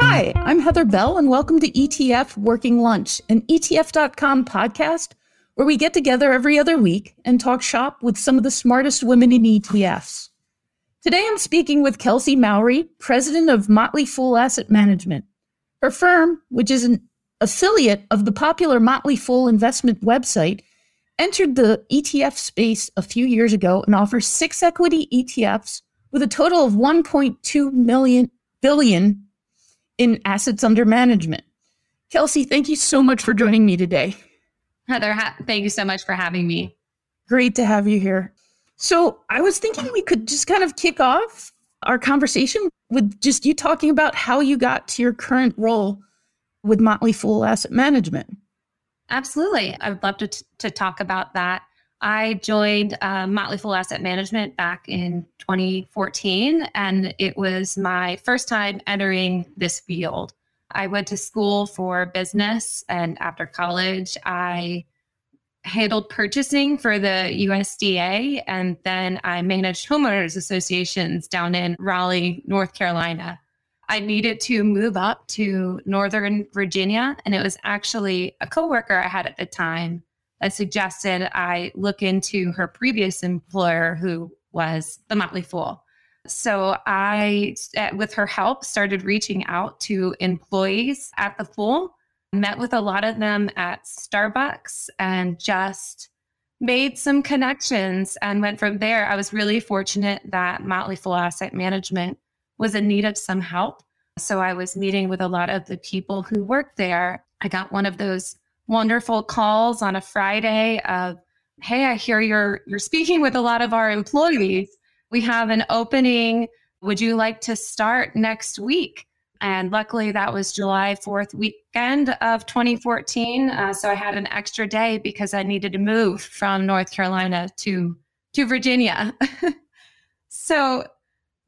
Hi, I'm Heather Bell, and welcome to ETF Working Lunch, an ETF.com podcast where we get together every other week and talk shop with some of the smartest women in ETFs. Today, I'm speaking with Kelsey Mowry, president of Motley Fool Asset Management. Her firm, which is an affiliate of the popular Motley Fool investment website, entered the ETF space a few years ago and offers 6 equity ETFs with a total of $1.2 billion in assets under management. Kelsey, thank you so much for joining me today. Heather, thank you so much for having me. Great to have you here. So I was thinking we could just kind of kick off our conversation with just you talking about how you got to your current role with Motley Fool Asset Management. Absolutely. I would love to talk about that. I joined Motley Fool Asset Management back in 2014, and it was my first time entering this field. I went to school for business, and after college, I handled purchasing for the USDA, and then I managed homeowners associations down in Raleigh, North Carolina. I needed to move up to Northern Virginia, and it was actually a coworker I had at the time that suggested I look into her previous employer, who was the Motley Fool. So I, with her help, started reaching out to employees at the Fool, met with a lot of them at Starbucks, and just made some connections and went from there. I was really fortunate that Motley Fool Asset Management was in need of some help. So I was meeting with a lot of the people who worked there. I got one of those wonderful calls on a Friday of, hey, I hear you're speaking with a lot of our employees. We have an opening. Would you like to start next week? And luckily, that was July 4th weekend of 2014. So I had an extra day because I needed to move from North Carolina to Virginia. So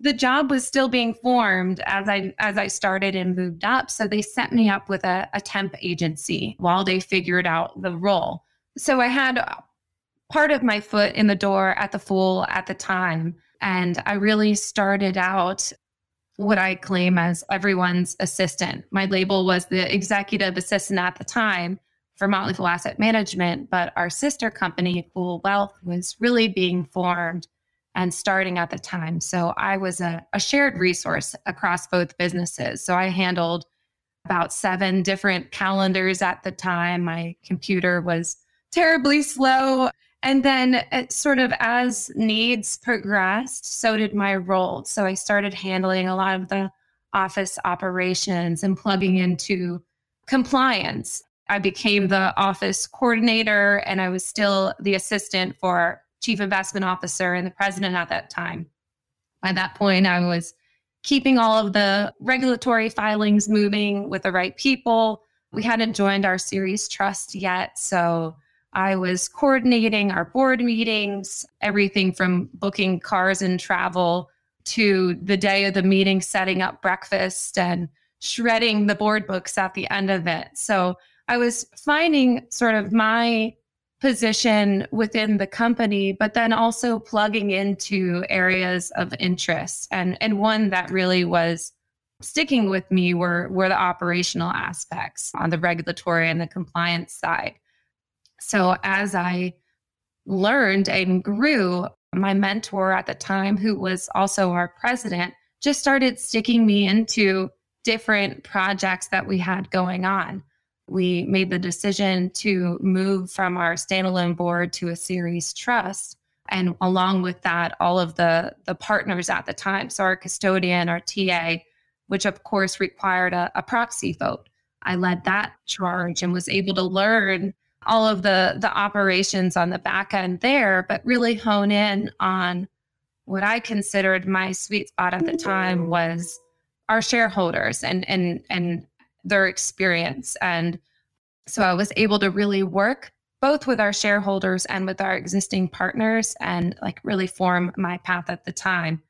the job was still being formed as I started and moved up. So they set me up with a temp agency while they figured out the role. So I had part of my foot in the door at the Fool at the time. And I really started out what I claim as everyone's assistant. My label was the executive assistant at the time for Motley Fool Asset Management, but our sister company, Fool Wealth, was really being formed and starting at the time. So I was a shared resource across both businesses. So I handled about 7 different calendars at the time. My computer was terribly slow. And then it sort of as needs progressed, so did my role. So I started handling a lot of the office operations and plugging into compliance. I became the office coordinator, and I was still the assistant for chief investment officer and the president at that time. By that point, I was keeping all of the regulatory filings moving with the right people. We hadn't joined our series trust yet, so I was coordinating our board meetings, everything from booking cars and travel to the day of the meeting, setting up breakfast and shredding the board books at the end of it. So I was finding sort of my position within the company, but then also plugging into areas of interest. And one that really was sticking with me were the operational aspects on the regulatory and the compliance side. So as I learned and grew, my mentor at the time, who was also our president, just started sticking me into different projects that we had going on. We made the decision to move from our standalone board to a series trust. And along with that, all of the partners at the time, so our custodian, our TA, which of course required a proxy vote. I led that charge and was able to learn all of the operations on the back end there, but really hone in on what I considered my sweet spot at the time was our shareholders and their experience. And so I was able to really work both with our shareholders and with our existing partners and like really form my path at the time.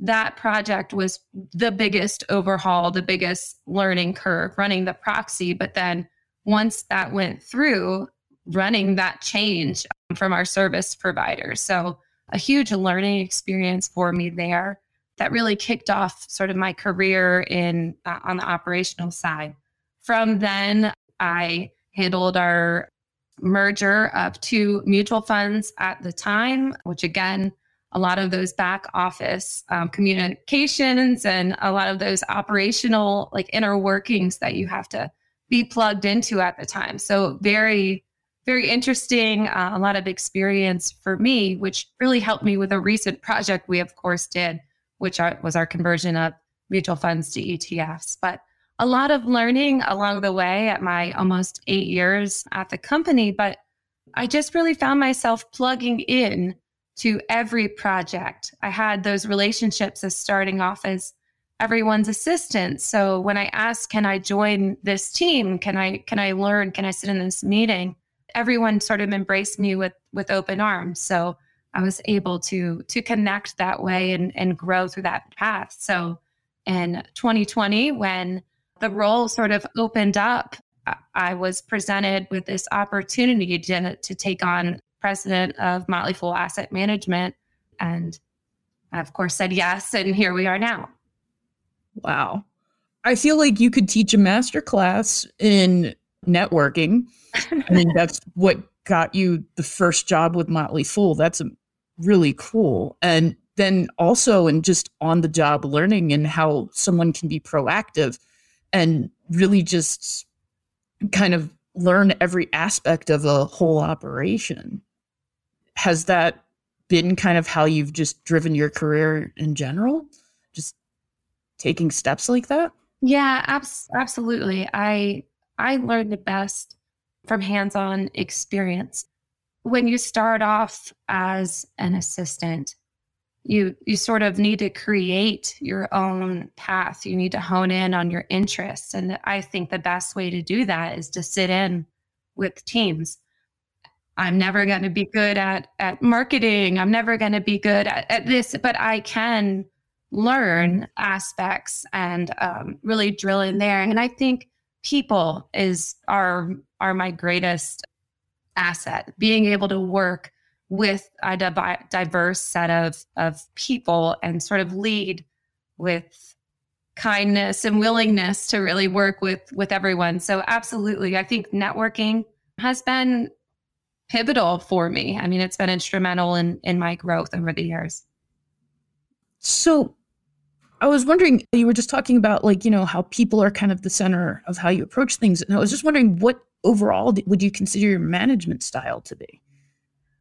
That project was the biggest overhaul, the biggest learning curve, running the proxy, but then once that went through, running that change from our service provider. So a huge learning experience for me there. that really kicked off sort of my career in on the operational side. From then, I handled our merger of two mutual funds at the time, which again, a lot of those back office communications and a lot of those operational like inner workings that you have to be plugged into at the time. So very, very interesting, a lot of experience for me, which really helped me with a recent project we of course did, which was our conversion of mutual funds to ETFs. But a lot of learning along the way at my almost 8 years at the company, but I just really found myself plugging in to every project. I had those relationships as starting off as everyone's assistant. So when I asked, can I join this team? Can I learn? Can I sit in this meeting? Everyone sort of embraced me with open arms. So I was able to connect that way and grow through that path. So in 2020, when the role sort of opened up, I was presented with this opportunity to take on president of Motley Fool Asset Management. And I, of course, said yes. And here we are now. Wow. I feel like you could teach a masterclass in networking. I mean, that's what got you the first job with Motley Fool. That's really cool. And then also in just on the job learning and how someone can be proactive and really just kind of learn every aspect of a whole operation. Has that been kind of how you've just driven your career in general? Just taking steps like that? Yeah, absolutely. I learned the best from hands-on experience. When you start off as an assistant, you sort of need to create your own path. You need to hone in on your interests. And I think the best way to do that is to sit in with teams. I'm never going to be good at marketing. I'm never going to be good at this, but I can learn aspects and really drill in there. And I think people are my greatest asset, being able to work with a diverse set of people and sort of lead with kindness and willingness to really work with everyone. So absolutely, I think networking has been pivotal for me. I mean, it's been instrumental in my growth over the years. So I was wondering, you were just talking about like, you know, how people are kind of the center of how you approach things. And I was just wondering what overall would you consider your management style to be?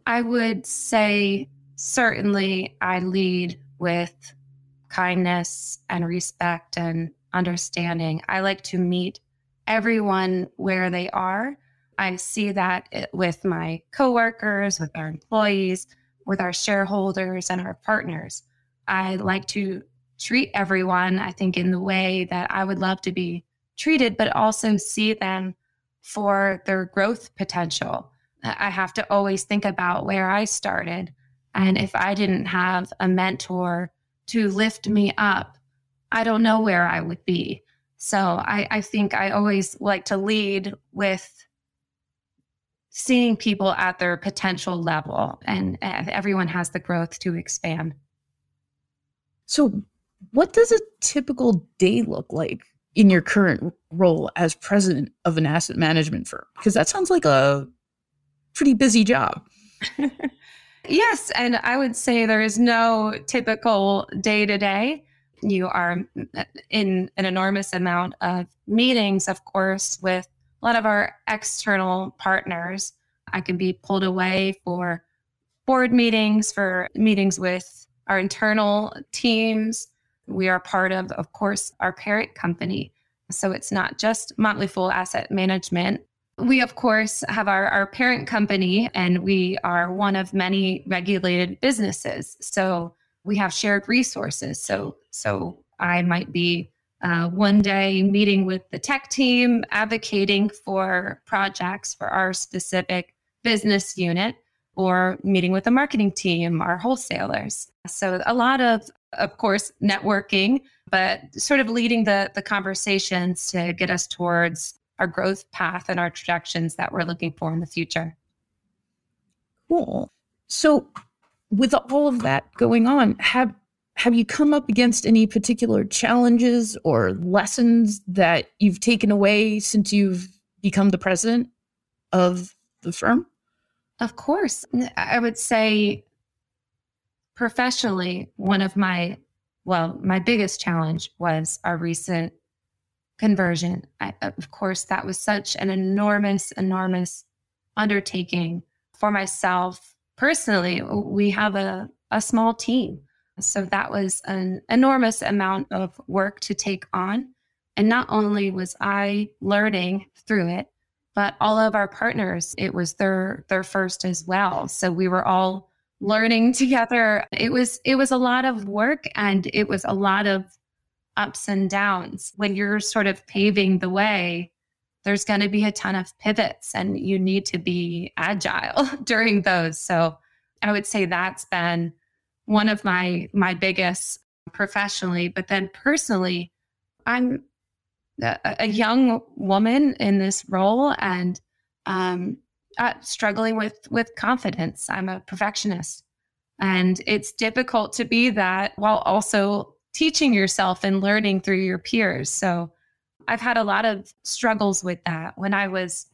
I would say certainly I lead with kindness and respect and understanding. I like to meet everyone where they are. I see that with my coworkers, with our employees, with our shareholders and our partners. I like to treat everyone, I think, in the way that I would love to be treated, but also see them for their growth potential. I have to always think about where I started. And if I didn't have a mentor to lift me up, I don't know where I would be. So I think I always like to lead with seeing people at their potential level, and everyone has the growth to expand. So what does a typical day look like in your current role as president of an asset management firm? Because that sounds like a pretty busy job. Yes. And I would say there is no typical day to day. You are in an enormous amount of meetings, of course, with a lot of our external partners. I can be pulled away for board meetings, for meetings with our internal teams. We are part of course, our parent company. So it's not just Motley Fool Asset Management. We, of course, have our parent company, and we are one of many regulated businesses. So we have shared resources. So I might be one day meeting with the tech team, advocating for projects for our specific business unit, or meeting with the marketing team, our wholesalers. So a lot of course, networking, but sort of leading the conversations to get us towards our growth path and our projections that we're looking for in the future. Cool. So with all of that going on, have Have you come up against any particular challenges or lessons that you've taken away since you've become the president of the firm? Of course. I would say professionally, one of my biggest challenge was our recent conversion. Of course, that was such an enormous undertaking for myself. Personally, we have a small team. So that was an enormous amount of work to take on. And not only was I learning through it, but all of our partners, it was their first as well. So we were all learning together. It was a lot of work, and it was a lot of ups and downs. When you're sort of paving the way, there's going to be a ton of pivots, and you need to be agile during those. So I would say that's been one of my biggest professionally. But then personally, I'm a young woman in this role, and struggling with confidence. I'm a perfectionist, and it's difficult to be that while also teaching yourself and learning through your peers. So I've had a lot of struggles with that. When I was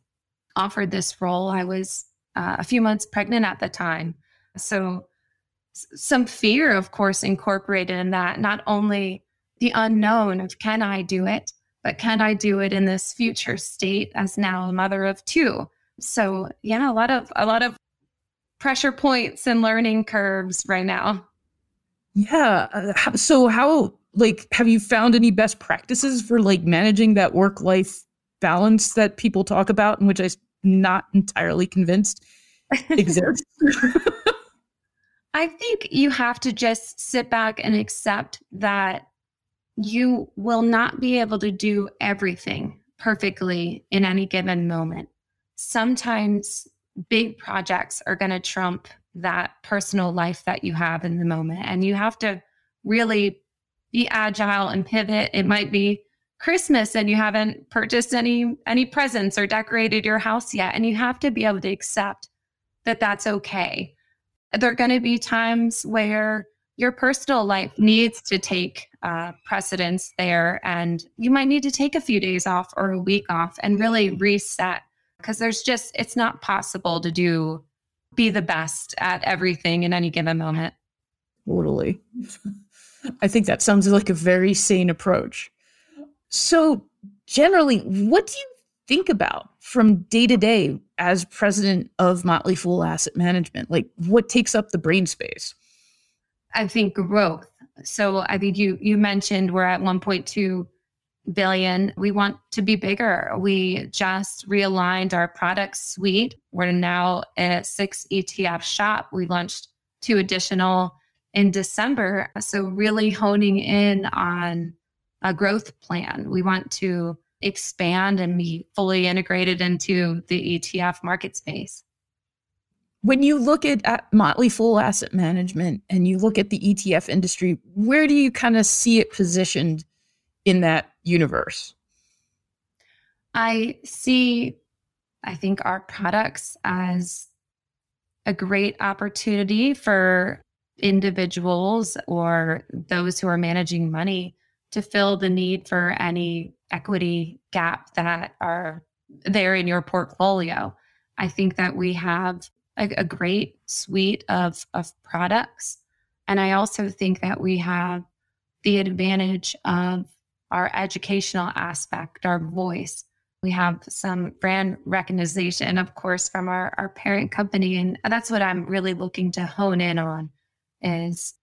offered this role, I was a few months pregnant at the time. So some fear, of course, incorporated in that, not only the unknown of can I do it, but can I do it in this future state as now a mother of two? So yeah, a lot of pressure points and learning curves right now. Yeah. So how, have you found any best practices for managing that work-life balance that people talk about, in which I'm not entirely convinced exists? I think you have to just sit back and accept that you will not be able to do everything perfectly in any given moment. Sometimes big projects are going to trump that personal life that you have in the moment, and you have to really be agile and pivot. It might be Christmas and you haven't purchased any presents or decorated your house yet, and you have to be able to accept that that's okay. There are going to be times where your personal life needs to take precedence there, and you might need to take a few days off or a week off and really reset, because it's not possible to be the best at everything in any given moment. Totally. I think that sounds like a very sane approach. So generally, what do you think about from day to day as president of Motley Fool Asset Management? What takes up the brain space? I think growth. So I think you mentioned we're at 1.2 billion. We want to be bigger. We just realigned our product suite. We're now a 6 ETF shop. We launched 2 additional in December. So really honing in on a growth plan. We want to expand and be fully integrated into the ETF market space. When you look at Motley Fool Asset Management and you look at the ETF industry, where do you kind of see it positioned in that universe? I think our products as a great opportunity for individuals or those who are managing money to fill the need for any equity gap that are there in your portfolio. I think that we have a great suite of products. And I also think that we have the advantage of our educational aspect, our voice. We have some brand recognition, of course, from our parent company. And that's what I'm really looking to hone in on is,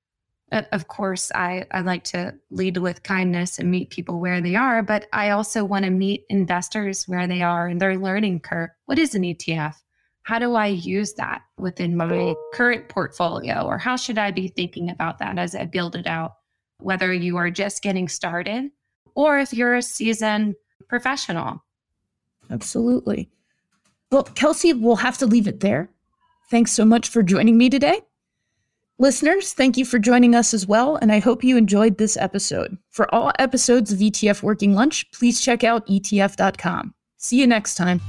of course, I like to lead with kindness and meet people where they are, but I also want to meet investors where they are in their learning curve. What is an ETF? How do I use that within my current portfolio? Or how should I be thinking about that as I build it out? Whether you are just getting started or if you're a seasoned professional. Absolutely. Well, Kelsey, we'll have to leave it there. Thanks so much for joining me today. Listeners, thank you for joining us as well, and I hope you enjoyed this episode. For all episodes of ETF Working Lunch, please check out ETF.com. See you next time.